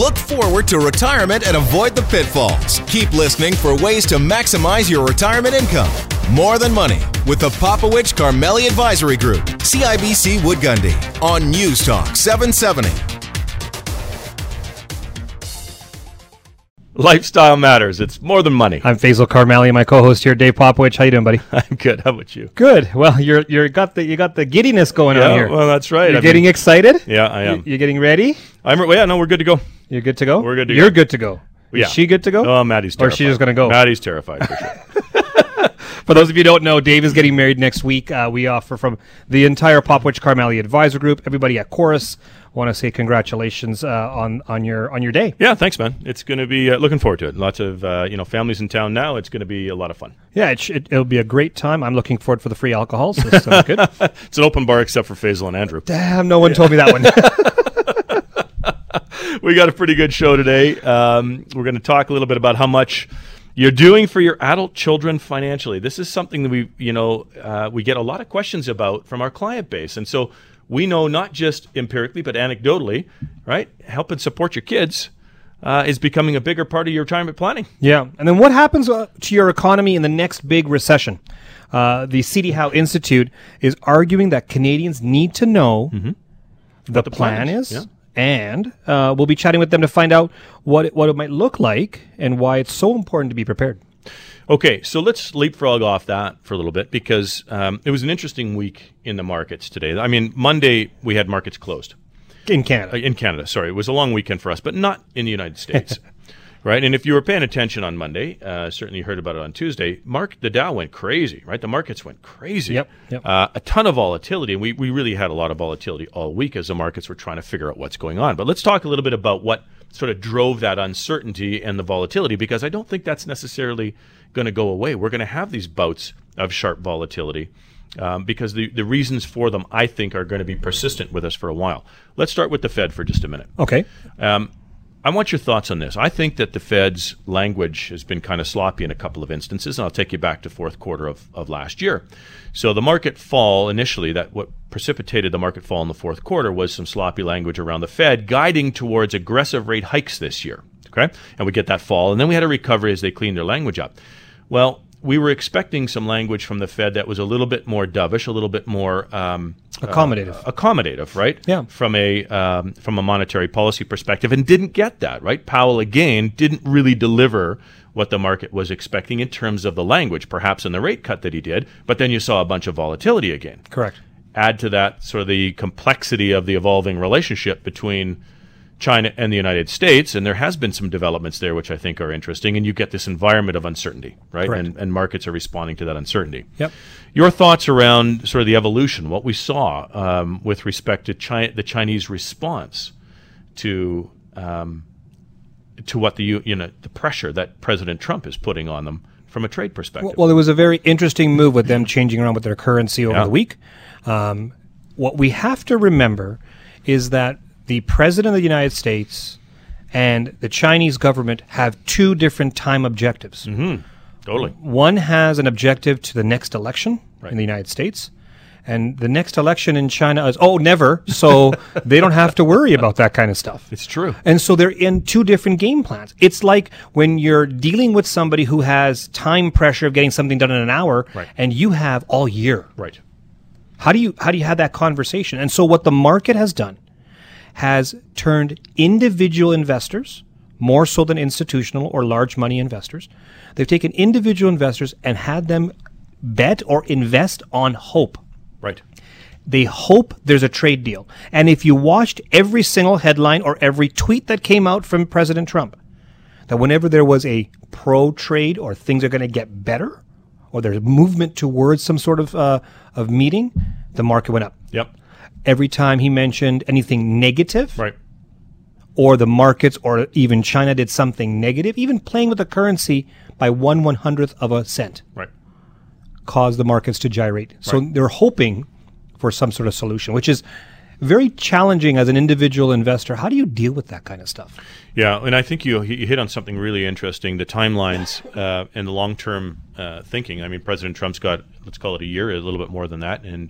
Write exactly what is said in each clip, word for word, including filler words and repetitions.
Look forward to retirement and avoid the pitfalls. Keep listening for ways to maximize your retirement income. More Than Money with the Popowich Karmali Advisory Group, C I B C Woodgundy, on News Talk seven seventy. Lifestyle matters. It's More Than Money. I'm Faisal Karmali, my co-host here, Dave Popowich. How you doing, buddy? I'm good. How about you? Good. Well, you're you're got the you got the giddiness going yeah, on here. Well, that's right. You're I getting mean, excited. Yeah, I am. You're getting ready. I'm. Yeah, no, we're good to go. You're good to go. We're good to. You're go. good to go. Yeah. Is she good to go? Oh, Maddie's terrified. Or she's just going to go. Maddie's terrified for sure. For those of you who don't know, Dave is getting married next week. Uh, we offer from the entire Popowich Karmali Advisor Group, everybody at Chorus. I want to say congratulations uh, on on your on your day. Yeah, thanks, man. It's going to be uh, looking forward to it. Lots of uh, you know families in town now. It's going to be a lot of fun. Yeah, it sh- it, it'll be a great time. I'm looking forward for the free alcohol. So this sounds good. It's an open bar except for Faisal and Andrew. Damn, no one yeah. told me that one. We got a pretty good show today. Um, we're going to talk a little bit about how much you're doing for your adult children financially. This is something that we, you know, uh, we get a lot of questions about from our client base. And so we know not just empirically, but anecdotally, right? Help and support your kids uh, is becoming a bigger part of your retirement planning. Yeah. And then what happens uh, to your economy in the next big recession? Uh, the C D. Howe Institute is arguing that Canadians need to know mm-hmm. the, the plan, plan is. is. Yeah. And uh, we'll be chatting with them to find out what it, what it might look like and why it's so important to be prepared. Okay, so let's leapfrog off that for a little bit because um, it was an interesting week in the markets today. I mean, Monday we had markets closed. In Canada. Uh, in Canada, sorry. It was a long weekend for us, but not in the United States, right? And if you were paying attention on Monday, uh, certainly you heard about it on Tuesday, Mark, the Dow went crazy, right? The markets went crazy. Yep, yep. Uh, a ton of volatility, and we, we really had a lot of volatility all week as the markets were trying to figure out what's going on. But let's talk a little bit about what sort of drove that uncertainty and the volatility, because I don't think that's necessarily going to go away. We're going to have these bouts of sharp volatility um, because the, the reasons for them, I think, are going to be persistent with us for a while. Let's start with the Fed for just a minute. Okay. Um, I want your thoughts on this. I think that the Fed's language has been kind of sloppy in a couple of instances, and I'll take you back to fourth quarter of, of last year. So the market fall initially, that what precipitated the market fall in the fourth quarter was some sloppy language around the Fed guiding towards aggressive rate hikes this year, okay? And we get that fall, and then we had a recovery as they cleaned their language up. Well, we were expecting some language from the Fed that was a little bit more dovish, a little bit more um, accommodative, uh, accommodative, right? Yeah. From a um, from a monetary policy perspective, and didn't get that, right? Powell again didn't really deliver what the market was expecting in terms of the language, perhaps in the rate cut that he did. But then you saw a bunch of volatility again. Correct. Add to that sort of the complexity of the evolving relationship between China and the United States, and there has been some developments there which I think are interesting, and you get this environment of uncertainty, right? And, and markets are responding to that uncertainty. Yep. Your thoughts around sort of the evolution, what we saw um, with respect to China, the Chinese response to um, to what the you know the pressure that President Trump is putting on them from a trade perspective. Well, well it was a very interesting move with them changing around with their currency over yeah. the week. Um, what we have to remember is that the President of the United States and the Chinese government have two different time objectives. Mm-hmm. Totally. One has an objective to the next election right. in the United States, and the next election in China is, oh, never, so they don't have to worry about that kind of stuff. It's true. And so they're in two different game plans. It's like when you're dealing with somebody who has time pressure of getting something done in an hour, right. and you have all year. Right. How do you, how do you have that conversation? And so what the market has done has turned individual investors, more so than institutional or large money investors, they've taken individual investors and had them bet or invest on hope. Right. They hope there's a trade deal. And if you watched every single headline or every tweet that came out from President Trump, that whenever there was a pro-trade or things are going to get better, or there's a movement towards some sort of uh, of meeting, the market went up. Yep. Every time he mentioned anything negative, right, or the markets or even China did something negative, even playing with the currency by one one hundredth of a cent, right, caused the markets to gyrate. Right. So they're hoping for some sort of solution, which is very challenging as an individual investor. How do you deal with that kind of stuff? Yeah, and I think you, you hit on something really interesting, the timelines uh, and the long-term uh, thinking. I mean, President Trump's got, let's call it a year, a little bit more than that, and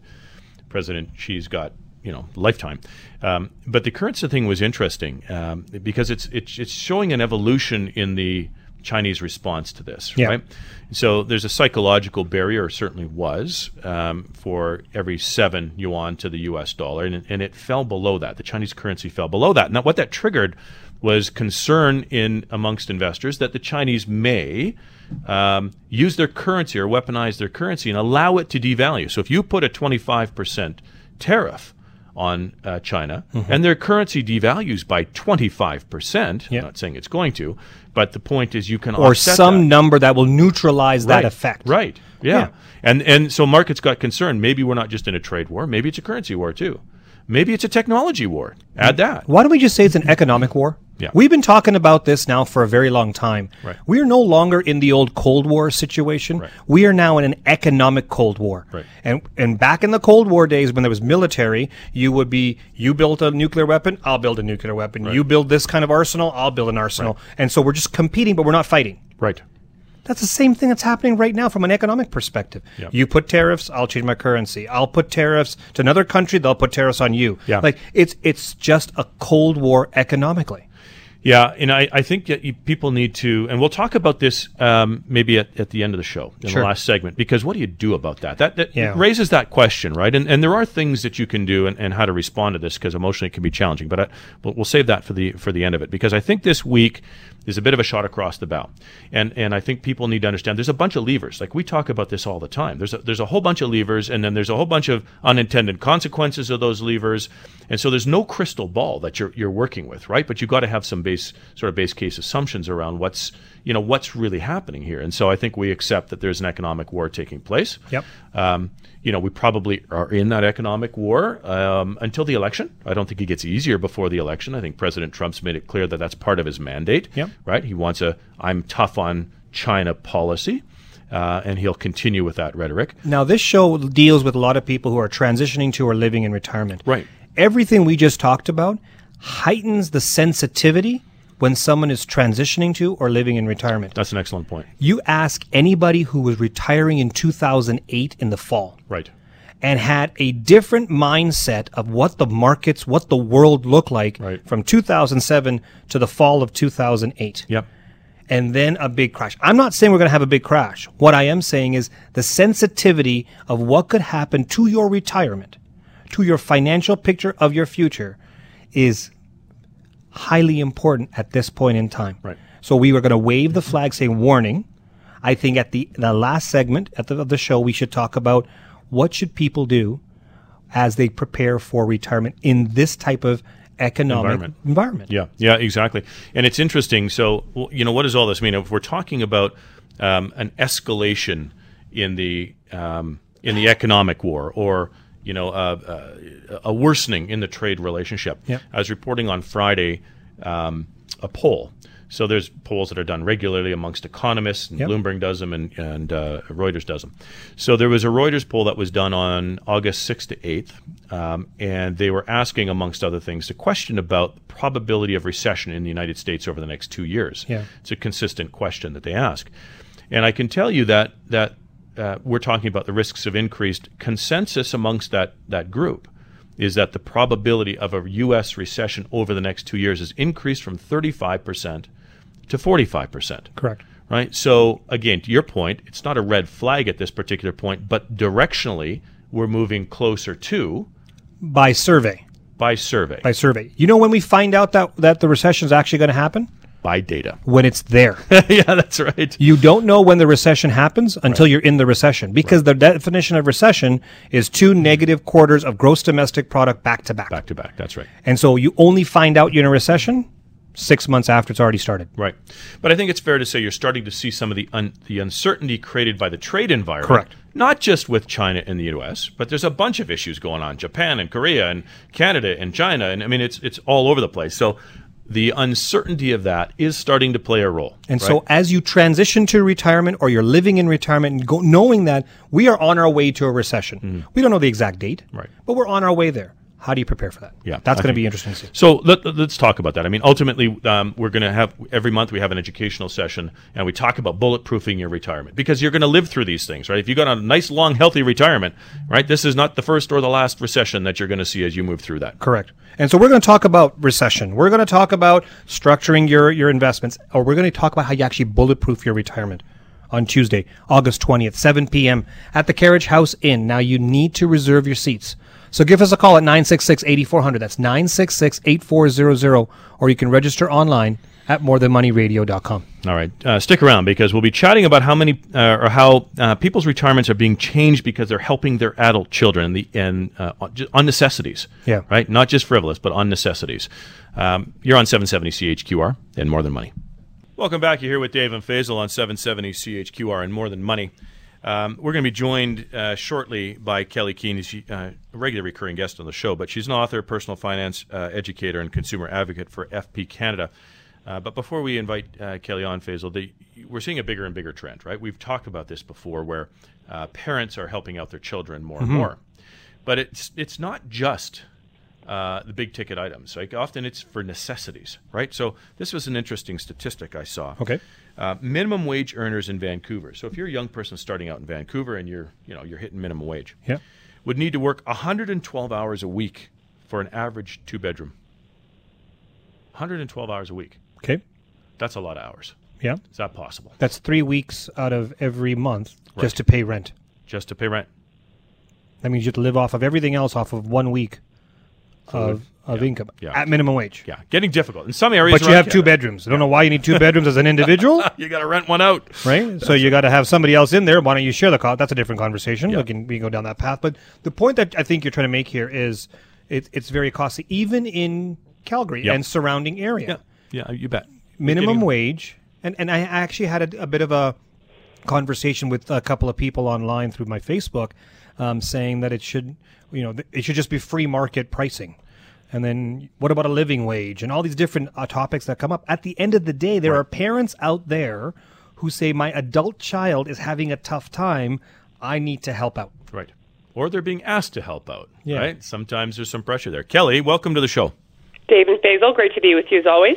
President Xi's got you know, lifetime. Um, but the currency thing was interesting um, because it's, it's it's showing an evolution in the Chinese response to this, yeah. right? So there's a psychological barrier, or certainly was, um, for every seven yuan to the U S dollar, and, and it fell below that. The Chinese currency fell below that. Now, what that triggered was concern in amongst investors that the Chinese may um, use their currency or weaponize their currency and allow it to devalue. So if you put a twenty-five percent tariff on uh, China, mm-hmm. and their currency devalues by twenty-five percent. Yep. I'm not saying it's going to, but the point is you can or offset some that. number that will neutralize right. that effect. Right. Yeah. yeah. And and so markets got concerned. Maybe we're not just in a trade war. Maybe it's a currency war too. Maybe it's a technology war. Add that. Why don't we just say it's an economic war? Yeah. We've been talking about this now for a very long time. Right. We are no longer in the old Cold War situation. Right. We are now in an economic Cold War. Right. And and back in the Cold War days when there was military, you would be, you built a nuclear weapon, I'll build a nuclear weapon. Right. You build this kind of arsenal, I'll build an arsenal. Right. And so we're just competing, but we're not fighting. Right. That's the same thing that's happening right now from an economic perspective. Yep. You put tariffs, I'll change my currency. I'll put tariffs to another country, they'll put tariffs on you. Yeah. Like it's it's just a Cold War economically. Yeah, and I, I think that you, people need to, and we'll talk about this um, maybe at, at the end of the show, in sure. the last segment, because what do you do about that? That, that yeah. raises that question, right? And and there are things that you can do and, and how to respond to this, because emotionally it can be challenging, but I, we'll, we'll save that for the for the end of it, because I think this week is a bit of a shot across the bow. And and I think people need to understand there's a bunch of levers. Like we talk about this all the time. There's a, there's a whole bunch of levers, and then there's a whole bunch of unintended consequences of those levers. And so there's no crystal ball that you're you're working with, right? But you've got to have some Base, sort of base case assumptions around what's you know what's really happening here, and so I think we accept that there's an economic war taking place. Yep. Um, you know, we probably are in that economic war um, until the election. I don't think it gets easier before the election. I think President Trump's made it clear that that's part of his mandate. Yep. Right? He wants a "I'm tough on China" policy. Uh, and he'll continue with that rhetoric. Now, this show deals with a lot of people who are transitioning to or living in retirement. Right. Everything we just talked about heightens the sensitivity when someone is transitioning to or living in retirement. That's an excellent point. You ask anybody who was retiring in two thousand eight in the fall. Right. And had a different mindset of what the markets, what the world looked like right. from two thousand seven to the fall of two thousand eight. Yep. And then a big crash. I'm not saying we're going to have a big crash. What I am saying is the sensitivity of what could happen to your retirement, to your financial picture of your future, is highly important at this point in time. Right. So we were going to wave the flag saying, warning. I think at the the last segment at the, of the show, we should talk about what should people do as they prepare for retirement in this type of economic environment. environment. Yeah, yeah, exactly. And it's interesting. So, you know, what does all this mean? If we're talking about um, an escalation in the um, in the economic war, or you know, uh, uh, a worsening in the trade relationship. Yep. I was reporting on Friday um, a poll. So there's polls that are done regularly amongst economists, and yep. Bloomberg does them, and, and uh, Reuters does them. So there was a Reuters poll that was done on August sixth to eighth, um, and they were asking, amongst other things, the question about the probability of recession in the United States over the next two years. Yeah. It's a consistent question that they ask. And I can tell you that that Uh, we're talking about the risks of increased consensus amongst that, that group is that the probability of a U S recession over the next two years is increased from thirty-five percent to forty-five percent. Correct. Right? So, again, to your point, it's not a red flag at this particular point, but directionally we're moving closer to... By survey. By survey. By survey. You know when we find out that, that the recession is actually going to happen? By data. When it's there. Yeah, that's right. You don't know when the recession happens until right. you're in the recession, because right. the definition of recession is two negative quarters of gross domestic product back to back. Back to back, that's right. And so you only find out you're in a recession six months after it's already started. Right. But I think it's fair to say you're starting to see some of the un- the uncertainty created by the trade environment. Correct. Not just with China and the U S, but there's a bunch of issues going on. Japan and Korea and Canada and China. And I mean, it's it's all over the place. So the uncertainty of that is starting to play a role. And right? so as you transition to retirement, or you're living in retirement, and go, knowing that we are on our way to a recession, mm-hmm. we don't know the exact date, right. but we're on our way there. How do you prepare for that? Yeah, that's going to be interesting to see. So let, let's talk about that. I mean, ultimately, um, we're going to have every month we have an educational session, and we talk about bulletproofing your retirement, because you're going to live through these things, right? If you got a nice, long, healthy retirement, right, this is not the first or the last recession that you're going to see as you move through that. Correct. And so we're going to talk about recession. We're going to talk about structuring your, your investments, or we're going to talk about how you actually bulletproof your retirement on Tuesday, August twentieth, seven p.m. at the Carriage House Inn. Now, you need to reserve your seats. So give us a call at nine six six, eight four zero zero. That's nine six six, eight four zero zero. Or you can register online at more than money radio dot com. All right. Uh, stick around, because we'll be chatting about how many uh, or how uh, people's retirements are being changed because they're helping their adult children and, the, and uh, on necessities. Yeah. Right? Not just frivolous, but on necessities. Um, you're on seven seventy C H Q R and More Than Money. Welcome back. You're here with Dave and Faisal on seven seventy C H Q R and More Than Money. Um, we're going to be joined uh, shortly by Kelly Keene. She's uh, a regular recurring guest on the show, but she's an author, personal finance uh, educator, and consumer advocate for F P Canada. Uh, but before we invite uh, Kelly on, Faisal, the, we're seeing a bigger and bigger trend, right? We've talked about this before, where uh, parents are helping out their children more mm-hmm. and more. But it's it's not just uh, the big-ticket items. Like, often it's for necessities, right? So this was an interesting statistic I saw. Okay. Uh, minimum wage earners in Vancouver. So if you're a young person starting out in Vancouver and you're, you know, you're hitting minimum wage, yeah. would need to work one hundred twelve hours a week for an average two-bedroom. one hundred twelve hours a week. Okay, that's a lot of hours. Yeah, is that possible? That's three weeks out of every month right. just to pay rent. Just to pay rent. That means you have to live off of everything else off of one week of. Of yeah. income yeah. at minimum wage. Yeah, getting difficult in some areas. But you have Canada. two bedrooms. I don't yeah. know why you need two bedrooms as an individual. You got to rent one out, right? That's so you got to have somebody else in there. Why don't you share the cost? That's a different conversation. Yeah. We can we can go down that path. But the point that I think you're trying to make here is, it, it's very costly, even in Calgary yep. and surrounding area. Yeah, yeah, you bet. Minimum getting... wage, and and I actually had a, a bit of a conversation with a couple of people online through my Facebook, um, saying that it should, you know, it should just be free market pricing. And then what about a living wage and all these different uh, topics that come up? At the end of the day, there right. are parents out there who say, my adult child is having a tough time. I need to help out. Right. Or they're being asked to help out. Yeah. Right. Sometimes there's some pressure there. Kelly, welcome to the show. Dave and Faisal, great to be with you as always.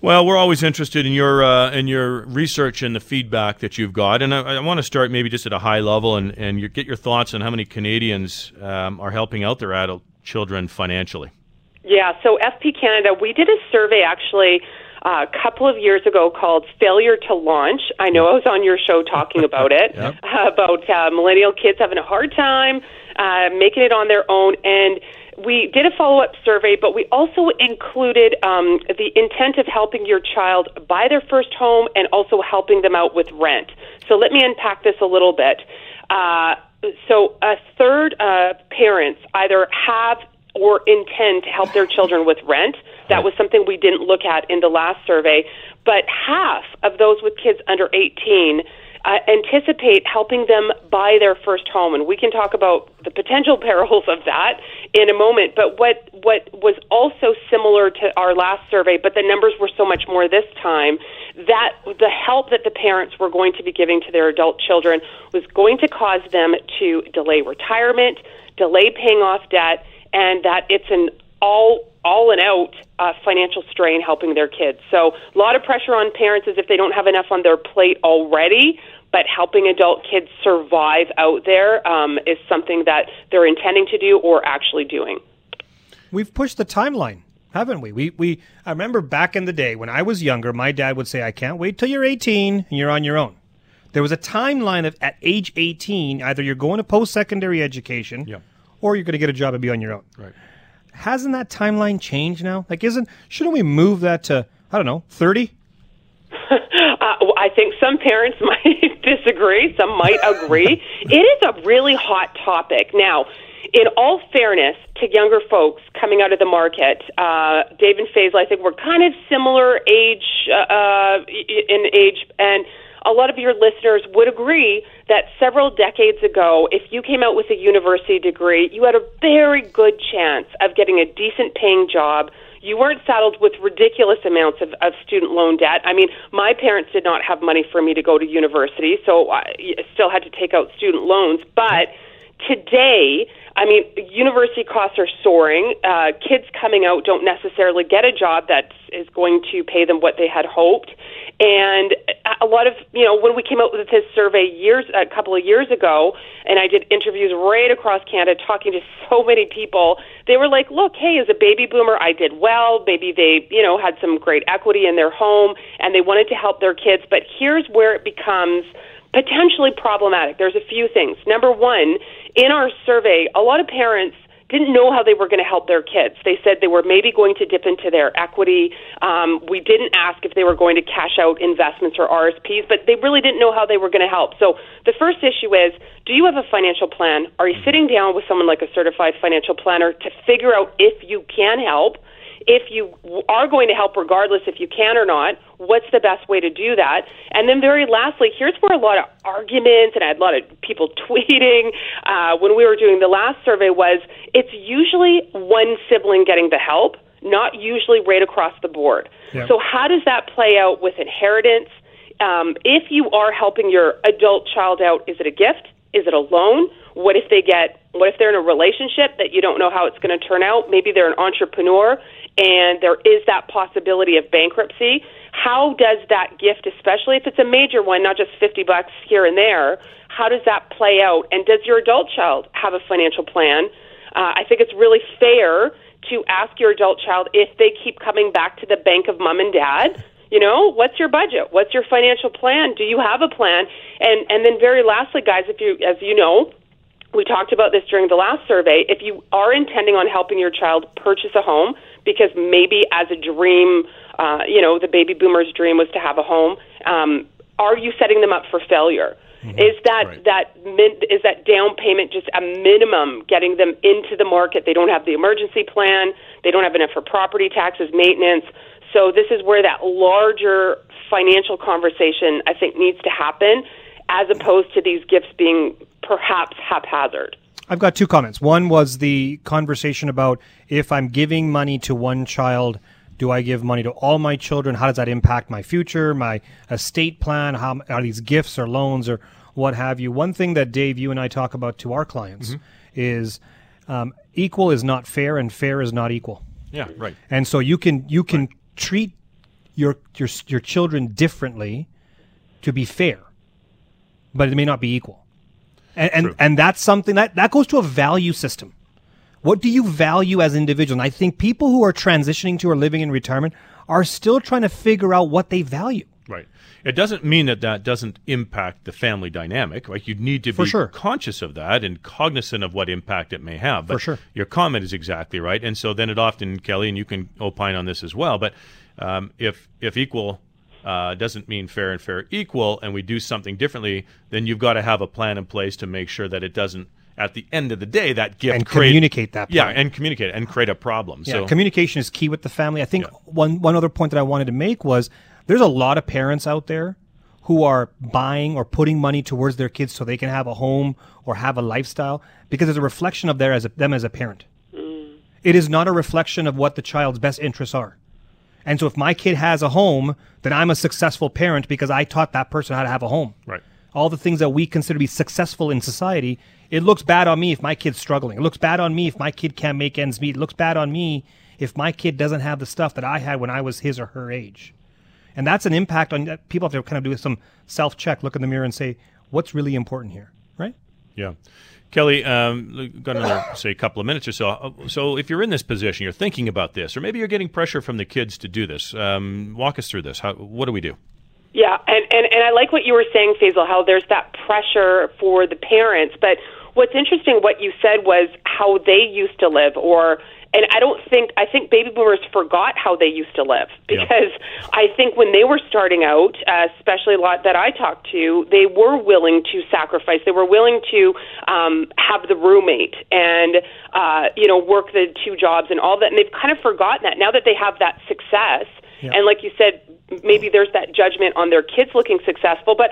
Well, we're always interested in your uh, in your research and the feedback that you've got. And I, I want to start maybe just at a high level and, and your, get your thoughts on how many Canadians um, are helping out their adult children financially. Yeah, so F P Canada, we did a survey actually uh, a couple of years ago called Failure to Launch. I know I was on your show talking about it, yep. about uh, millennial kids having a hard time uh, making it on their own. And we did a follow-up survey, but we also included um, the intent of helping your child buy their first home and also helping them out with rent. So let me unpack this a little bit. Uh, so a third of parents either have or intend to help their children with rent. That was something we didn't look at in the last survey. But half of those with kids under eighteen uh, anticipate helping them buy their first home. And we can talk about the potential perils of that in a moment. But what, what was also similar to our last survey, but the numbers were so much more this time, that the help that the parents were going to be giving to their adult children was going to cause them to delay retirement, delay paying off debt, and that it's an all all and out uh, financial strain helping their kids. So a lot of pressure on parents as if they don't have enough on their plate already, but helping adult kids survive out there um, is something that they're intending to do or actually doing. We've pushed the timeline, haven't we? We we I remember back in the day when I was younger, my dad would say, I can't wait till you're eighteen and you're on your own. There was a timeline of at age eighteen, either you're going to post-secondary education yeah. or you're going to get a job and be on your own. Right. Hasn't that timeline changed now? Like, isn't shouldn't we move that to, I don't know, thirty? uh, well, I think some parents might disagree. Some might agree. It is a really hot topic. Now, in all fairness to younger folks coming out of the market, uh, Dave and Faisal, I think we're kind of similar age uh, in age and a lot of your listeners would agree that several decades ago, if you came out with a university degree, you had a very good chance of getting a decent paying job. You weren't saddled with ridiculous amounts of, of student loan debt. I mean, my parents did not have money for me to go to university, so I still had to take out student loans. But today, I mean, university costs are soaring. Uh, kids coming out don't necessarily get a job that is going to pay them what they had hoped. And a lot of, you know, when we came out with this survey years, a couple of years ago, and I did interviews right across Canada talking to so many people, they were like, look, hey, as a baby boomer, I did well. Maybe they, you know, had some great equity in their home and they wanted to help their kids. But here's where it becomes potentially problematic. There's a few things. Number one, in our survey, a lot of parents didn't know how they were going to help their kids. They said they were maybe going to dip into their equity. Um, we didn't ask if they were going to cash out investments or R S Ps, but they really didn't know how they were going to help. So the first issue is, do you have a financial plan? Are you sitting down with someone like a certified financial planner to figure out if you can help? If you are going to help, regardless if you can or not, what's the best way to do that? And then very lastly, here's where a lot of arguments, and I had a lot of people tweeting uh, when we were doing the last survey, was it's usually one sibling getting the help, not usually right across the board. Yep. So how does that play out with inheritance? Um, if you are helping your adult child out, is it a gift? Is it a loan? What if they get, what if they're in a relationship that you don't know how it's going to turn out? Maybe they're an entrepreneur and there is that possibility of bankruptcy. How does that gift, especially if it's a major one, not just fifty bucks here and there, how does that play out? And does your adult child have a financial plan? Uh, I think it's really fair to ask your adult child if they keep coming back to the bank of mom and dad. You know, what's your budget? What's your financial plan? Do you have a plan? And and then very lastly, guys, if you, as you know, we talked about this during the last survey, if you are intending on helping your child purchase a home, because maybe as a dream, uh, you know, the baby boomer's dream was to have a home, um, are you setting them up for failure? Mm-hmm. Is that right. that min- is that down payment just a minimum getting them into the market? They don't have the emergency plan. They don't have enough for property taxes, maintenance. So this is where that larger financial conversation, I think, needs to happen, as opposed to these gifts being perhaps haphazard. I've got two comments. One was the conversation about, if I'm giving money to one child, do I give money to all my children? How does that impact my future, my estate plan? How are these gifts or loans or what have you? One thing that, Dave, you and I talk about to our clients mm-hmm. is um, equal is not fair and fair is not equal. Yeah, right. And so you can you can. Right. treat your your your children differently to be fair, but it may not be equal. And and, and that's something that, that goes to a value system. What do you value as individuals? And I think people who are transitioning to or living in retirement are still trying to figure out what they value. Right. It doesn't mean that that doesn't impact the family dynamic. Like, you need to For be sure. conscious of that and cognizant of what impact it may have. But For sure. your comment is exactly right. And so then it often, Kelly, and you can opine on this as well, but um, if if equal uh, doesn't mean fair and fair equal, and we do something differently, then you've got to have a plan in place to make sure that it doesn't, at the end of the day, that gift and create, communicate that plan. Yeah, and communicate it and create a problem. Yeah, so communication is key with the family. I think yeah. one one other point that I wanted to make was, there's a lot of parents out there who are buying or putting money towards their kids so they can have a home or have a lifestyle, because it's a reflection of their, as a, them as a parent. Mm. It is not a reflection of what the child's best interests are. And so if my kid has a home, then I'm a successful parent because I taught that person how to have a home. Right. All the things that we consider to be successful in society, it looks bad on me if my kid's struggling. It looks bad on me if my kid can't make ends meet. It looks bad on me if my kid doesn't have the stuff that I had when I was his or her age. And that's an impact on people. Have to kind of do some self-check, look in the mirror and say, what's really important here, right? Yeah. Kelly, um, got another, say, a couple of minutes or so. So if you're in this position, you're thinking about this, or maybe you're getting pressure from the kids to do this, um, walk us through this. How, what do we do? Yeah, and, and, and I like what you were saying, Faisal, how there's that pressure for the parents. But what's interesting, what you said was how they used to live, or... And I don't think, I think baby boomers forgot how they used to live, because yeah. I think when they were starting out, uh, especially a lot that I talked to, they were willing to sacrifice. They were willing to um, have the roommate and, uh, you know, work the two jobs and all that. And they've kind of forgotten that now that they have that success. Yeah. And like you said, maybe there's that judgment on their kids looking successful, but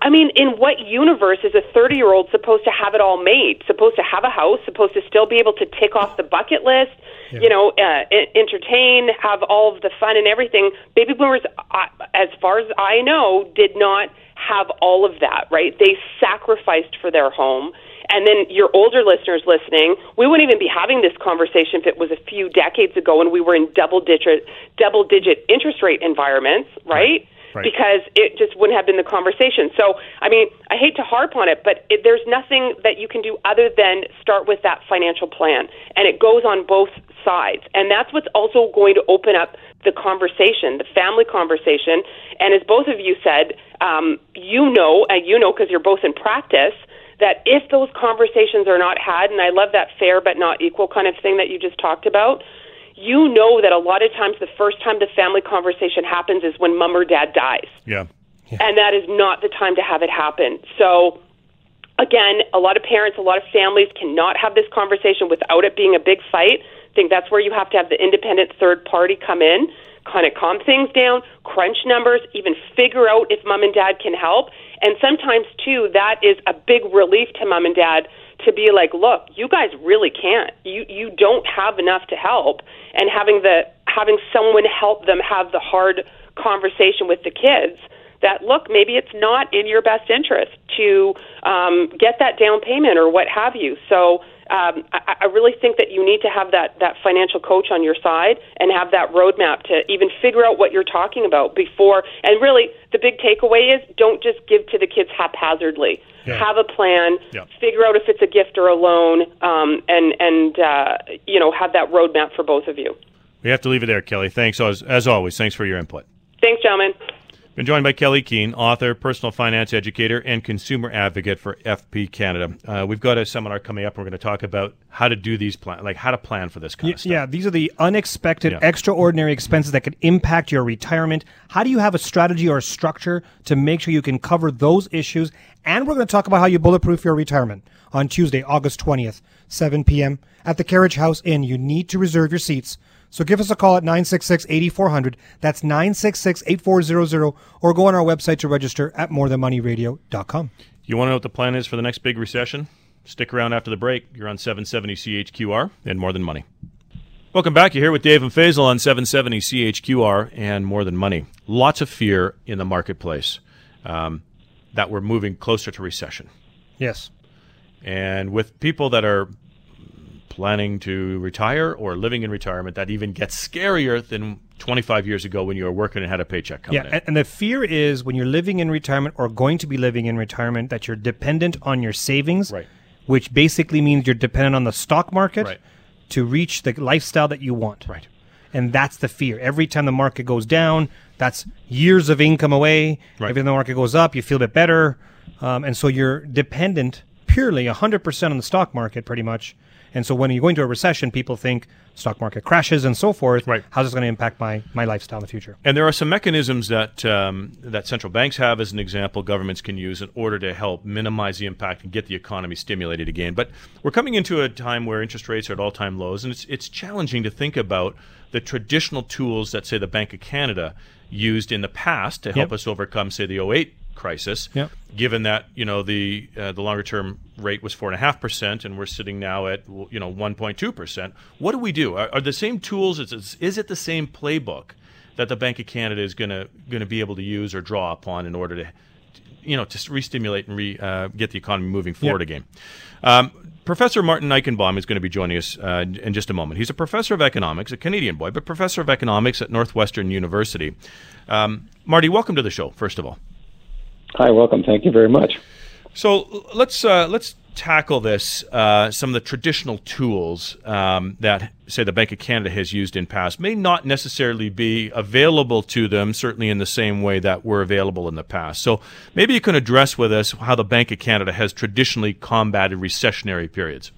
I mean, in what universe is a thirty-year-old supposed to have it all made, supposed to have a house, supposed to still be able to tick off the bucket list, yeah. you know, uh, entertain, have all of the fun and everything? Baby boomers, uh, as far as I know, did not have all of that, right? They sacrificed for their home. and then your older listeners listening, we wouldn't even be having this conversation if it was a few decades ago when we were in double-digit double-digit interest rate environments, right? Right. Because it just wouldn't have been the conversation. So, I mean, I hate to harp on it, but it, there's nothing that you can do other than start with that financial plan. And it goes on both sides. And that's what's also going to open up the conversation, the family conversation. And as both of you said, um, you know, and you know because you're both in practice, that if those conversations are not had, and I love that fair but not equal kind of thing that you just talked about, you know that a lot of times the first time the family conversation happens is when mom or dad dies. Yeah. yeah. And that is not the time to have it happen. So, again, a lot of parents, a lot of families cannot have this conversation without it being a big fight. I think that's where you have to have the independent third party come in, kind of calm things down, crunch numbers, even figure out if mom and dad can help. And sometimes, too, that is a big relief to mom and dad to be like, look, you guys really can't. You you don't have enough to help. And having the having someone help them have the hard conversation with the kids that, look, maybe it's not in your best interest to um, get that down payment or what have you. So um, I, I really think that you need to have that, that financial coach on your side and have that roadmap to even figure out what you're talking about before. And really, the big takeaway is don't just give to the kids haphazardly. Yeah. Have a plan, yeah. figure out if it's a gift or a loan, um, and, and uh, you know, have that roadmap for both of you. We have to leave it there, Kelly. Thanks, as, as always. Thanks for your input. Thanks, gentlemen. Been joined by Kelly Keene, author, personal finance educator, and consumer advocate for F P Canada. Uh, we've got a seminar coming up. We're going to talk about how to do these plan, like how to plan for this kind y- of stuff. Yeah, these are the unexpected, yeah. extraordinary expenses that could impact your retirement. How do you have a strategy or a structure to make sure you can cover those issues? And we're going to talk about how you bulletproof your retirement on Tuesday, August twentieth, seven p.m. at the Carriage House Inn. You need to reserve your seats. So give us a call at nine six six, eight four zero zero. That's nine six six, eight four zero zero. Or go on our website to register at more than money radio dot com. You want to know what the plan is for the next big recession? Stick around after the break. You're on seven seventy C H Q R and More Than Money. Welcome back. You're here with Dave and Faisal on seven seventy C H Q R and More Than Money. Lots of fear in the marketplace um, that we're moving closer to recession. Yes. And with people that are planning to retire or living in retirement, that even gets scarier than twenty-five years ago when you were working and had a paycheck coming yeah, in. Yeah, and the fear is when you're living in retirement or going to be living in retirement that you're dependent on your savings, right. which basically means you're dependent on the stock market right. to reach the lifestyle that you want. Right. And that's the fear. Every time the market goes down, that's years of income away. Right. Every time the market goes up, you feel a bit better. Um, and so you're dependent purely one hundred percent on the stock market pretty much. And so when you go into a recession, people think stock market crashes and so forth. Right. How's this going to impact my, my lifestyle in the future? And there are some mechanisms that um, that central banks have, as an example, governments can use in order to help minimize the impact and get the economy stimulated again. But we're coming into a time where interest rates are at all-time lows, and it's it's challenging to think about the traditional tools that, say, the Bank of Canada used in the past to help yep. us overcome, say, the oh eight crisis, yep. given that, you know, the uh, the longer-term rate was four point five percent and we're sitting now at, you know, one point two percent. What do we do? Are, are the same tools, is, is it the same playbook that the Bank of Canada is going to going to be able to use or draw upon in order to, you know, to re-stimulate and re, uh, get the economy moving forward yep. again? Um, Professor Martin Eichenbaum is going to be joining us uh, in just a moment. He's a professor of economics, a Canadian boy, but professor of economics at Northwestern University. Um, Marty, welcome to the show, first of all. Hi, welcome. Thank you very much. So let's uh, let's tackle this. Uh, some of the traditional tools um, that, say, the Bank of Canada has used in past may not necessarily be available to them, certainly in the same way that were available in the past. So maybe you can address with us how the Bank of Canada has traditionally combated recessionary periods.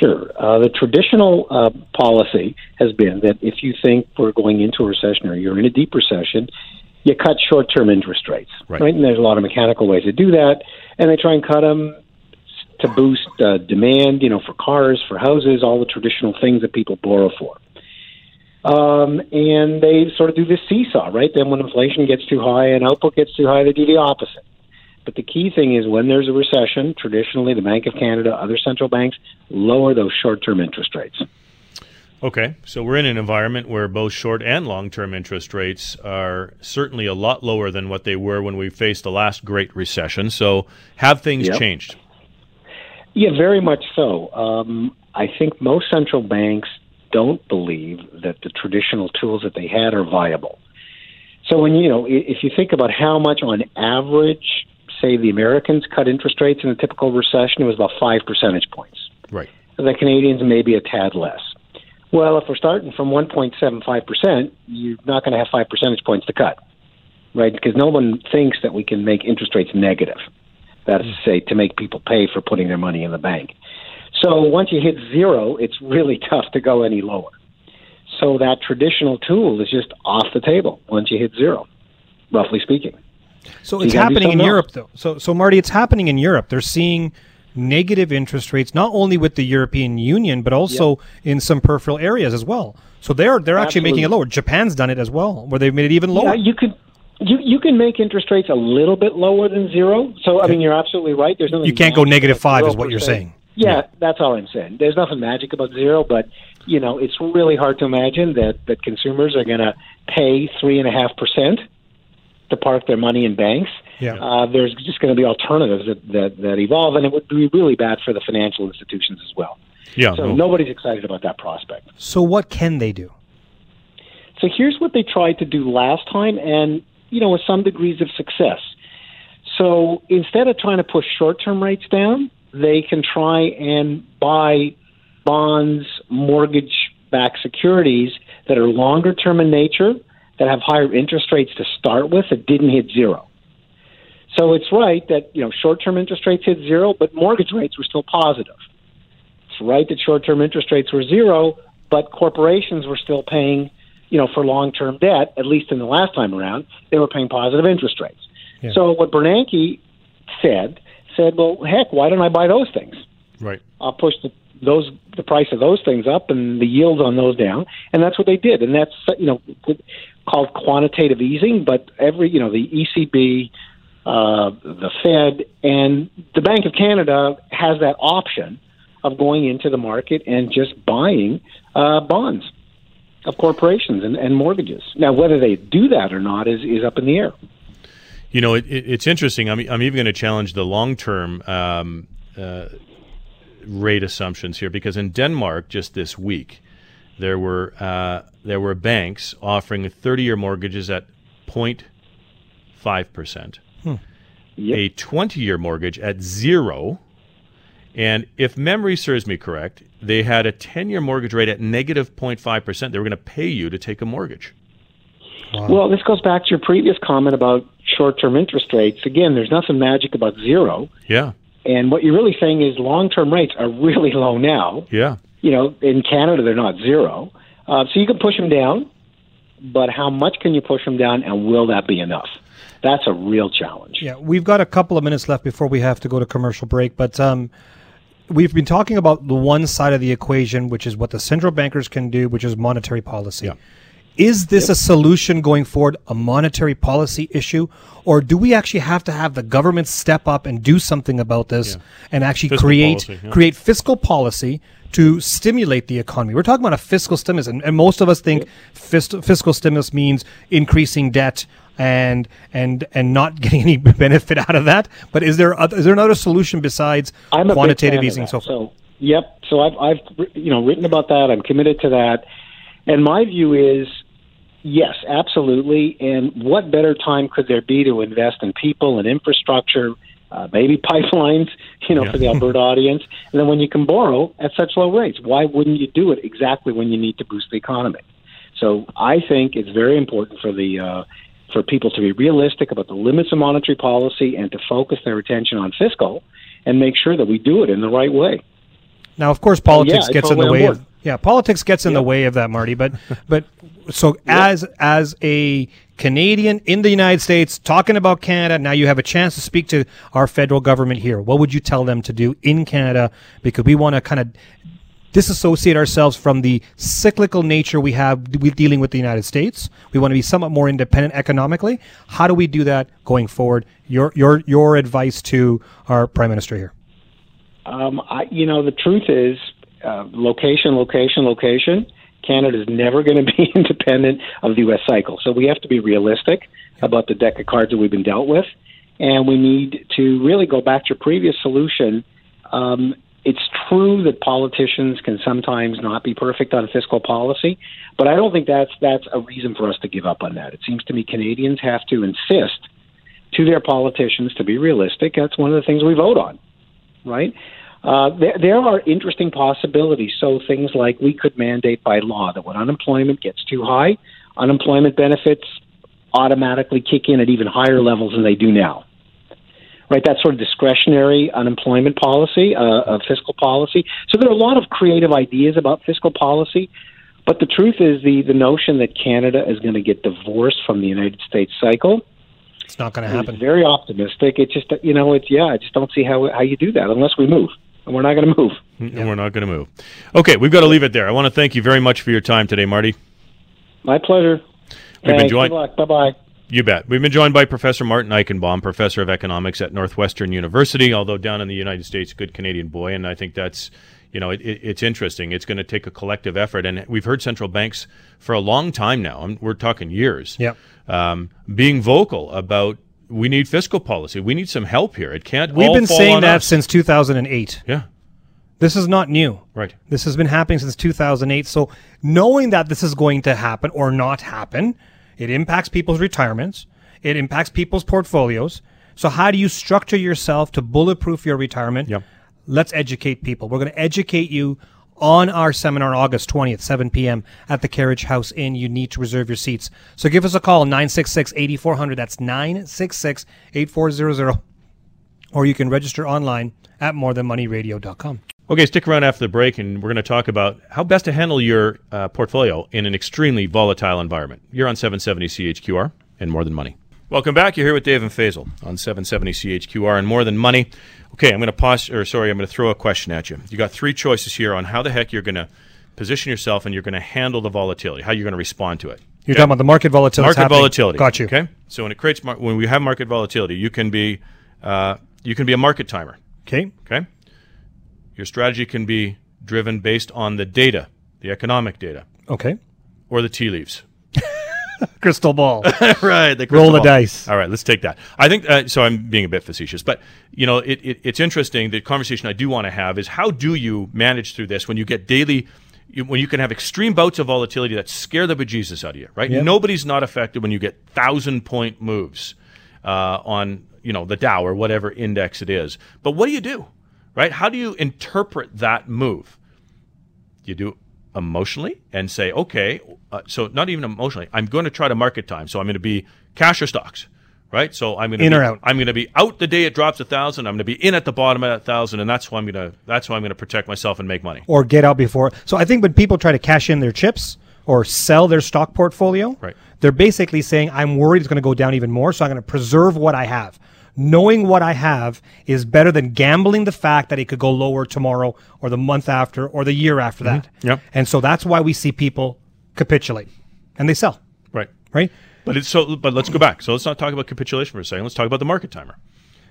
Sure. Uh, the traditional uh, policy has been that if you think we're going into a recession or you're in a deep recession, you cut short-term interest rates, right. right? And there's a lot of mechanical ways to do that, and they try and cut them to boost uh, demand, you know, for cars, for houses, all the traditional things that people borrow for. Um, and they sort of do this seesaw, right? Then when inflation gets too high and output gets too high, they do the opposite. But the key thing is when there's a recession, traditionally the Bank of Canada, other central banks, lower those short-term interest rates. Okay, so we're in an environment where both short and long-term interest rates are certainly a lot lower than what they were when we faced the last Great Recession. So have things yep. changed? Yeah, very much so. Um, I think most central banks don't believe that the traditional tools that they had are viable. So when, you know, if you think about how much on average, say the Americans cut interest rates in a typical recession, it was about five percentage points. Right. So the Canadians maybe a tad less. Well, if we're starting from one point seven five percent, you're not going to have five percentage points to cut, right? Because no one thinks that we can make interest rates negative. That is to say, to make people pay for putting their money in the bank. So once you hit zero, it's really tough to go any lower. So that traditional tool is just off the table once you hit zero, roughly speaking. So, so it's happening in else. Europe, though. So, so, Marty, it's happening in Europe. They're seeing negative interest rates, not only with the European Union, but also yeah. in some peripheral areas as well. So they're they're Absolutely. actually making it lower. Japan's done it as well, where they've made it even lower. Yeah, you could... You you can make interest rates a little bit lower than zero. So, I mean, you're absolutely right. There's nothing. You can't go negative five is what you're saying. Yeah, yeah, that's all I'm saying. There's nothing magic about zero, but, you know, it's really hard to imagine that, that consumers are going to pay three point five percent to park their money in banks. Yeah. Uh, there's just going to be alternatives that, that, that evolve, and it would be really bad for the financial institutions as well. Yeah. So no. nobody's excited about that prospect. So what can they do? So here's what they tried to do last time, and you know, with some degrees of success. So instead of trying to push short-term rates down, they can try and buy bonds, mortgage-backed securities that are longer-term in nature, that have higher interest rates to start with, that didn't hit zero. So it's right that, you know, short-term interest rates hit zero, but mortgage rates were still positive. It's right that short-term interest rates were zero, but corporations were still paying, you know, for long-term debt, at least in the last time around, they were paying positive interest rates. Yeah. So what Bernanke said, said, well, heck, why don't I buy those things? Right. I'll push the, those, the price of those things up and the yields on those down. And that's what they did. And that's, you know, called quantitative easing, but every, you know, the E C B, uh, the Fed, and the Bank of Canada has that option of going into the market and just buying uh, bonds of corporations and, and mortgages. Now, whether they do that or not is, is up in the air. You know, it, it, it's interesting. I'm, I'm even going to challenge the long-term um, uh, rate assumptions here, because in Denmark just this week, there were uh, there were banks offering thirty-year mortgages at zero point five percent, hmm. yep. a twenty-year mortgage at zero. And if memory serves me correct, they had a ten-year mortgage rate at negative zero point five percent. They were going to pay you to take a mortgage. Wow. Well, this goes back to your previous comment about short-term interest rates. Again, there's nothing magic about zero. Yeah. And what you're really saying is long-term rates are really low now. Yeah. You know, in Canada, they're not zero. Uh, so you can push them down, but how much can you push them down, and will that be enough? That's a real challenge. Yeah, we've got a couple of minutes left before we have to go to commercial break, but... Um, we've been talking about the one side of the equation, which is what the central bankers can do, which is monetary policy. Yeah. Is this yep. a solution going forward, a monetary policy issue, or do we actually have to have the government step up and do something about this yeah. and actually fiscal create policy, yeah. create fiscal policy to stimulate the economy? We're talking about a fiscal stimulus, and, and most of us think yep. fist, fiscal stimulus means increasing debt and and and not getting any benefit out of that. But is there other, is there another solution besides I'm quantitative easing? So, so yep. So I've I've you know written about that. I'm committed to that. And my view is, yes, absolutely. And what better time could there be to invest in people and infrastructure, uh, maybe pipelines, you know, yeah. for the Alberta audience. And then when you can borrow at such low rates, why wouldn't you do it exactly when you need to boost the economy? So I think it's very important for the uh, for people to be realistic about the limits of monetary policy and to focus their attention on fiscal and make sure that we do it in the right way. Now, of course, politics yeah, gets totally in the way of yeah, politics gets in yeah. the way of that, Marty. But but so yeah. as as a Canadian in the United States talking about Canada, now you have a chance to speak to our federal government here. What would you tell them to do in Canada? Because we want to kind of disassociate ourselves from the cyclical nature we have with dealing with the United States. We want to be somewhat more independent economically. How do we do that going forward? Your your your advice to our Prime Minister here. Um, I, you know, the truth is uh, location, location, location. Canada is never going to be independent of the U S cycle. So we have to be realistic about the deck of cards that we've been dealt with. And we need to really go back to your previous solution Um, it's true that politicians can sometimes not be perfect on fiscal policy, but I don't think that's that's a reason for us to give up on that. It seems to me Canadians have to insist to their politicians to be realistic. That's one of the things we vote on, right? Uh, there, there are interesting possibilities. So things like we could mandate by law that when unemployment gets too high, unemployment benefits automatically kick in at even higher levels than they do now. Right, that sort of discretionary unemployment policy, uh, uh, fiscal policy. So there are a lot of creative ideas about fiscal policy, but the truth is the, the notion that Canada is going to get divorced from the United States cycle. It's not going to happen. It's very optimistic. It just, you know, it's, yeah, I just don't see how how you do that unless we move. And we're not going to move. And yeah. we're not going to move. Okay, we've got to leave it there. I want to thank you very much for your time today, Marty. My pleasure. We've Thanks. Been joined. Good luck. Bye-bye. You bet. We've been joined by Professor Martin Eichenbaum, Professor of Economics at Northwestern University, although down in the United States, good Canadian boy. And I think that's, you know, it, it, it's interesting. It's going to take a collective effort. And we've heard central banks for a long time now, and we're talking years, yep. um, being vocal about we need fiscal policy. We need some help here. It can't We've all been fall saying on that us. Since two thousand eight. Yeah. This is not new. Right. This has been happening since two thousand eight. So knowing that this is going to happen or not happen, it impacts people's retirements. It impacts people's portfolios. So how do you structure yourself to bulletproof your retirement? Yep. Let's educate people. We're going to educate you on our seminar on August twentieth, seven p.m. at the Carriage House Inn. You need to reserve your seats. So give us a call, nine six six, eight four zero zero. That's nine six six, eight four zero zero. Or you can register online at more than money radio dot com. Okay, stick around after the break, and we're going to talk about how best to handle your uh, portfolio in an extremely volatile environment. You're on seven seventy C H Q R and More Than Money. Welcome back. You're here with Dave and Faisal on seven seventy C H Q R and More Than Money. Okay, I'm going to pause, or sorry, I'm going to throw a question at you. You got three choices here on how the heck you're going to position yourself and you're going to handle the volatility, how you're going to respond to it. You're okay? Talking about the market volatility. Market happening. Volatility. Got you. Okay. So when it creates mar- when we have market volatility, you can be uh, you can be a market timer. Okay. Okay. Your strategy can be driven based on the data, the economic data. Okay. Or the tea leaves. Crystal ball. Right. The crystal Roll the ball. Dice. All right. Let's take that. I think, uh, so I'm being a bit facetious, but you know, it, it, it's interesting. The conversation I do want to have is how do you manage through this when you get daily, you, when you can have extreme bouts of volatility that scare the bejesus out of you, right? Yep. Nobody's not affected when you get thousand point moves uh, on, you know, the Dow or whatever index it is. But what do you do? Right? How do you interpret that move? You do emotionally and say, okay, uh, so not even emotionally. I'm going to try to market time, so I'm going to be cash or stocks, right? So I'm going to in be, or out. I'm going to be out the day it drops a thousand. I'm going to be in at the bottom of that thousand, and that's why I'm going to that's why I'm going to protect myself and make money. Or get out before. So I think when people try to cash in their chips or sell their stock portfolio, right, they're basically saying, I'm worried it's going to go down even more, so I'm going to preserve what I have. Knowing what I have is better than gambling the fact that it could go lower tomorrow or the month after or the year after that. Mm-hmm. Yep. And so that's why we see people capitulate and they sell. Right. Right. But it's so, but let's go back. So let's not talk about capitulation for a second. Let's talk about the market timer.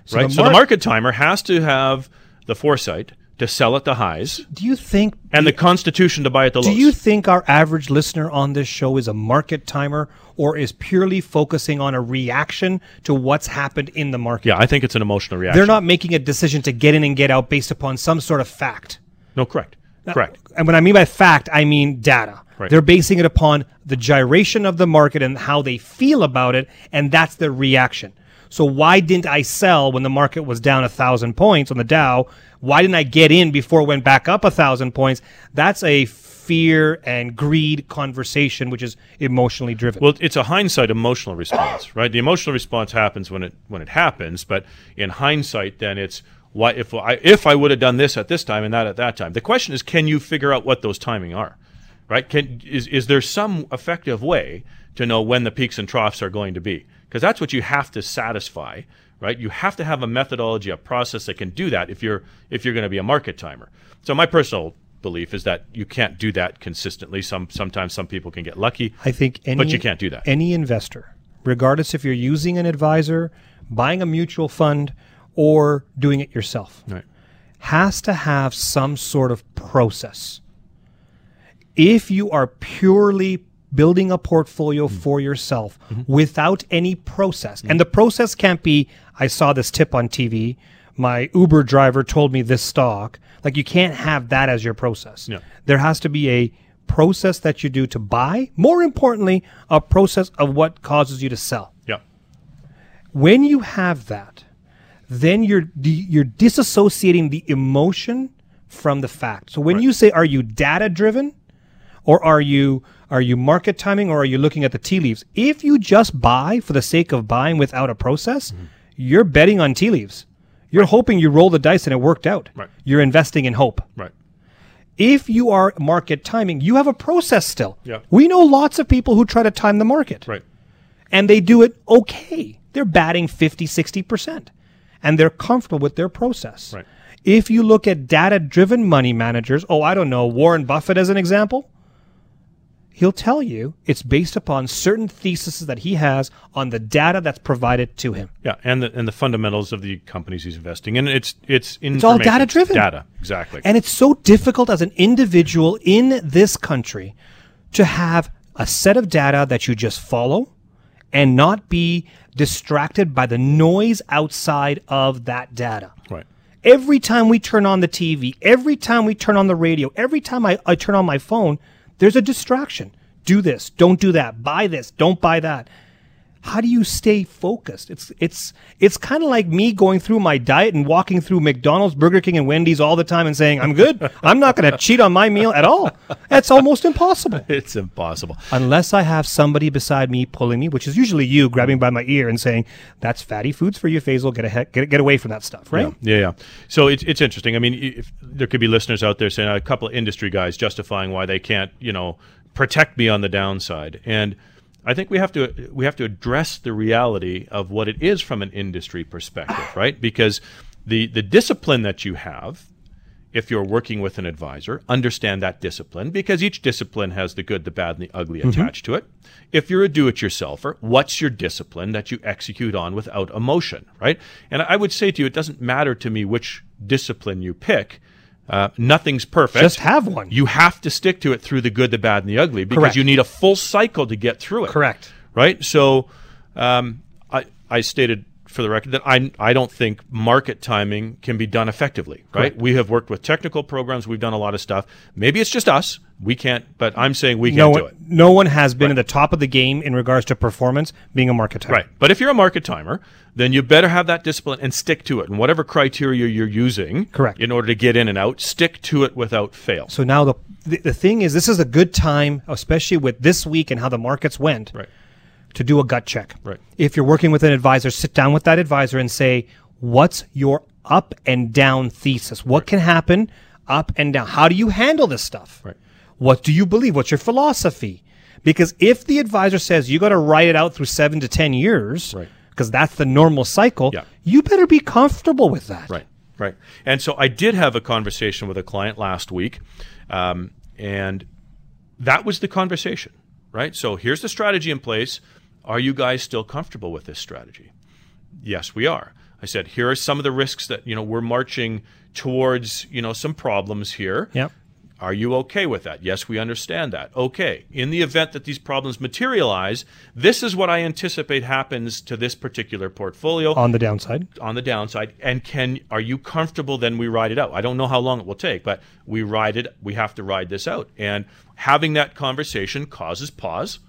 So right. The mar- so the market timer has to have the foresight to sell at the highs. Do you think and the, the constitution to buy at the lows. Do you think our average listener on this show is a market timer or is purely focusing on a reaction to what's happened in the market? Yeah, I think it's an emotional reaction. They're not making a decision to get in and get out based upon some sort of fact. No, correct. Now, correct. And what I mean by fact, I mean data. Right. They're basing it upon the gyration of the market and how they feel about it, and that's their reaction. So why didn't I sell when the market was down one thousand points on the Dow? Why didn't I get in before it went back up one thousand points? That's a fear and greed conversation, which is emotionally driven. Well, it's a hindsight emotional response, right? The emotional response happens when it when it happens, but in hindsight, then it's, why if I, if I would have done this at this time and that at that time. The question is, can you figure out what those timing are, right? Can is is there some effective way to know when the peaks and troughs are going to be? Because that's what you have to satisfy, right? You have to have a methodology, a process that can do that if you're if you're going to be a market timer. So my personal belief is that you can't do that consistently. Some sometimes some people can get lucky, I think, any, but you can't do that. Any investor, regardless if you're using an advisor, buying a mutual fund, or doing it yourself, right, has to have some sort of process. If you are purely building a portfolio mm-hmm. for yourself mm-hmm. without any process. Mm-hmm. And the process can't be, I saw this tip on T V, my Uber driver told me this stock. Like, you can't have that as your process. No. There has to be a process that you do to buy. More importantly, a process of what causes you to sell. Yeah. When you have that, then you're you're disassociating the emotion from the fact. So when right. you say, are you data driven, or are you are you market timing, or are you looking at the tea leaves? If you just buy for the sake of buying without a process, mm-hmm. you're betting on tea leaves. You're right. hoping you roll the dice and it worked out. Right. You're investing in hope. Right. If you are market timing, you have a process still. Yeah. We know lots of people who try to time the market. Right. And they do it okay. They're batting fifty, sixty percent. And they're comfortable with their process. Right. If you look at data-driven money managers, oh, I don't know, Warren Buffett as an example, he'll tell you it's based upon certain theses that he has on the data that's provided to him. Yeah, and the and the fundamentals of the companies he's investing in. It's it's it's all data-driven. Data, exactly. And it's so difficult as an individual in this country to have a set of data that you just follow and not be distracted by the noise outside of that data. Right. Every time we turn on the T V, every time we turn on the radio, every time I, I turn on my phone, there's a distraction. Do this, don't do that, buy this, don't buy that. How do you stay focused? It's it's it's kind of like me going through my diet and walking through McDonald's, Burger King, and Wendy's all the time and saying, I'm good. I'm not going to cheat on my meal at all. That's almost impossible. It's impossible. Unless I have somebody beside me pulling me, which is usually you grabbing by my ear and saying, that's fatty foods for you, Faisal. Get a, get, get away from that stuff, right? Yeah, yeah. yeah. So it's it's interesting. I mean, if, there could be listeners out there saying, a couple of industry guys justifying why they can't, you know, protect me on the downside. And I think we have to we have to address the reality of what it is from an industry perspective, right? Because the, the discipline that you have, if you're working with an advisor, understand that discipline, because each discipline has the good, the bad, and the ugly mm-hmm. attached to it. If you're a do-it-yourselfer, what's your discipline that you execute on without emotion, right? And I would say to you, it doesn't matter to me which discipline you pick. Uh, nothing's perfect. Just have one. You have to stick to it through the good, the bad, and the ugly, because Correct. You need a full cycle to get through it. Correct. Right? So um, I, I stated for the record that I, I don't think market timing can be done effectively. Right? Correct. We have worked with technical programs. We've done a lot of stuff. Maybe it's just us. We can't, but I'm saying we can't no one, do it. No one has been right. at the top of the game in regards to performance being a market timer. Right. But if you're a market timer, then you better have that discipline and stick to it. And whatever criteria you're using Correct. In order to get in and out, stick to it without fail. So now the, the the thing is, this is a good time, especially with this week and how the markets went, right. to do a gut check. Right. If you're working with an advisor, sit down with that advisor and say, what's your up and down thesis? What right. can happen up and down? How do you handle this stuff? Right. What do you believe? What's your philosophy? Because if the advisor says you got to ride it out through seven to ten years, because right. that's the normal cycle, yeah. you better be comfortable with that. Right, right. And so I did have a conversation with a client last week, um, and that was the conversation, right? So here's the strategy in place. Are you guys still comfortable with this strategy? Yes, we are. I said, here are some of the risks that, you know, we're marching towards, you know, some problems here. Yep. Are you okay with that? Yes, we understand that. Okay. In the event that these problems materialize, this is what I anticipate happens to this particular portfolio. On the downside. On the downside. And can are you comfortable then we ride it out? I don't know how long it will take, but we ride it. We have to ride this out. And having that conversation causes pause,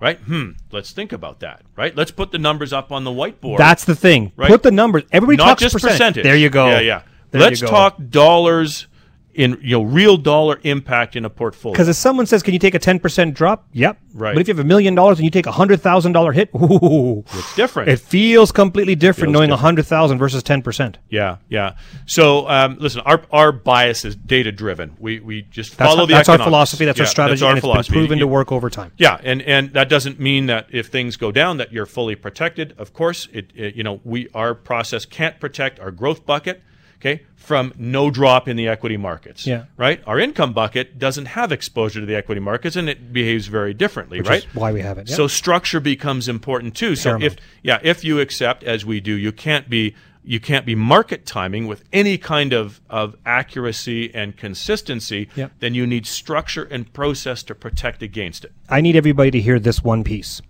right? Hmm. Let's think about that, right? Let's put the numbers up on the whiteboard. That's the thing. Right? Put the numbers. Everybody Not talks just percentage. percentage. There you go. Yeah, yeah. There Let's talk dollars. In you know real dollar impact in a portfolio. Because if someone says, can you take a ten percent drop? Yep. Right. But if you have a million dollars and you take a one hundred thousand dollars hit, ooh. It's different. It feels completely different feels knowing different. one hundred thousand dollars versus ten percent. Yeah, yeah. So um, listen, our our bias is data-driven. We we just that's follow how, the that's economics. That's our philosophy. That's yeah, our strategy. That's our and it's philosophy. Been proven to work over time. Yeah, and, and that doesn't mean that if things go down that you're fully protected. Of course, it, it you know we our process can't protect our growth bucket. Okay, from no drop in the equity markets, yeah. right? Our income bucket doesn't have exposure to the equity markets, and it behaves very differently, Which right? Is why we have it. Yeah. So structure becomes important too. Paramount. So if yeah, if you accept, as we do, you can't be you can't be market timing with any kind of, of accuracy and consistency. Yeah. Then you need structure and process to protect against it. I need everybody to hear this one piece.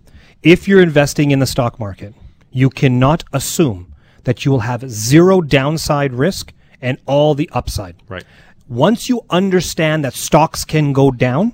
If you're investing in the stock market, you cannot assume that you will have zero downside risk and all the upside. Right. Once you understand that stocks can go down,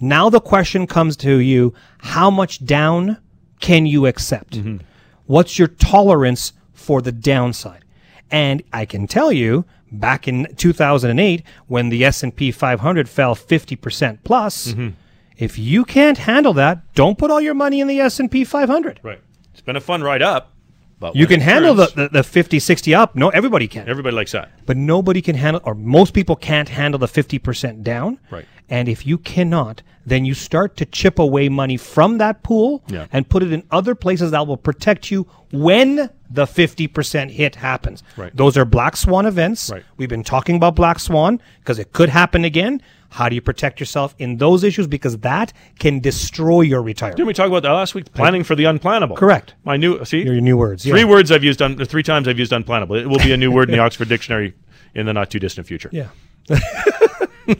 now the question comes to you, how much down can you accept? Mm-hmm. What's your tolerance for the downside? And I can tell you, back in two thousand eight, when the S and P five hundred fell fifty percent plus, mm-hmm. if you can't handle that, don't put all your money in the S and P five hundred. Right. It's been a fun ride up. But you can handle the, the, the fifty, sixty up. No, everybody can. Everybody likes that. But nobody can handle, or most people can't handle the fifty percent down. Right. And if you cannot, then you start to chip away money from that pool yeah. and put it in other places that will protect you when the fifty percent hit happens. Right. Those are black swan events. Right. We've been talking about black swan because it could happen again. How do you protect yourself in those issues? Because that can destroy your retirement. Didn't we talk about that last week? Planning for the unplannable. Correct. My new, see? Your new words. Three yeah. words I've used, un, three times I've used unplannable. It will be a new word in the Oxford Dictionary in the not too distant future. Yeah.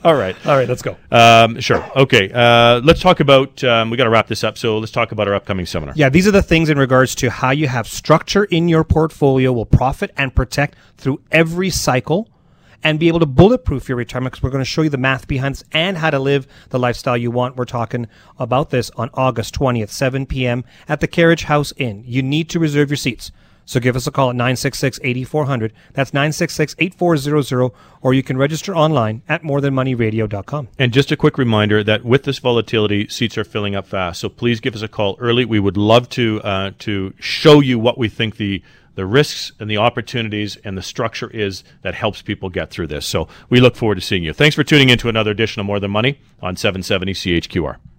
All right. All right, let's go. Um, sure. Okay. Uh, let's talk about, um, we got to wrap this up, so let's talk about our upcoming seminar. Yeah, these are the things in regards to how you have structure in your portfolio will profit and protect through every cycle and be able to bulletproof your retirement, because we're going to show you the math behind this and how to live the lifestyle you want. We're talking about this on August twentieth, seven p.m. at the Carriage House Inn. You need to reserve your seats. So give us a call at nine six six, eight four zero zero. That's nine six six, eight four zero zero, or you can register online at more than money radio dot com. And just a quick reminder that with this volatility, seats are filling up fast. So please give us a call early. We would love to uh, to show you what we think the the risks and the opportunities and the structure is that helps people get through this. So we look forward to seeing you. Thanks for tuning in to another edition of More Than Money on seven seventy C H Q R.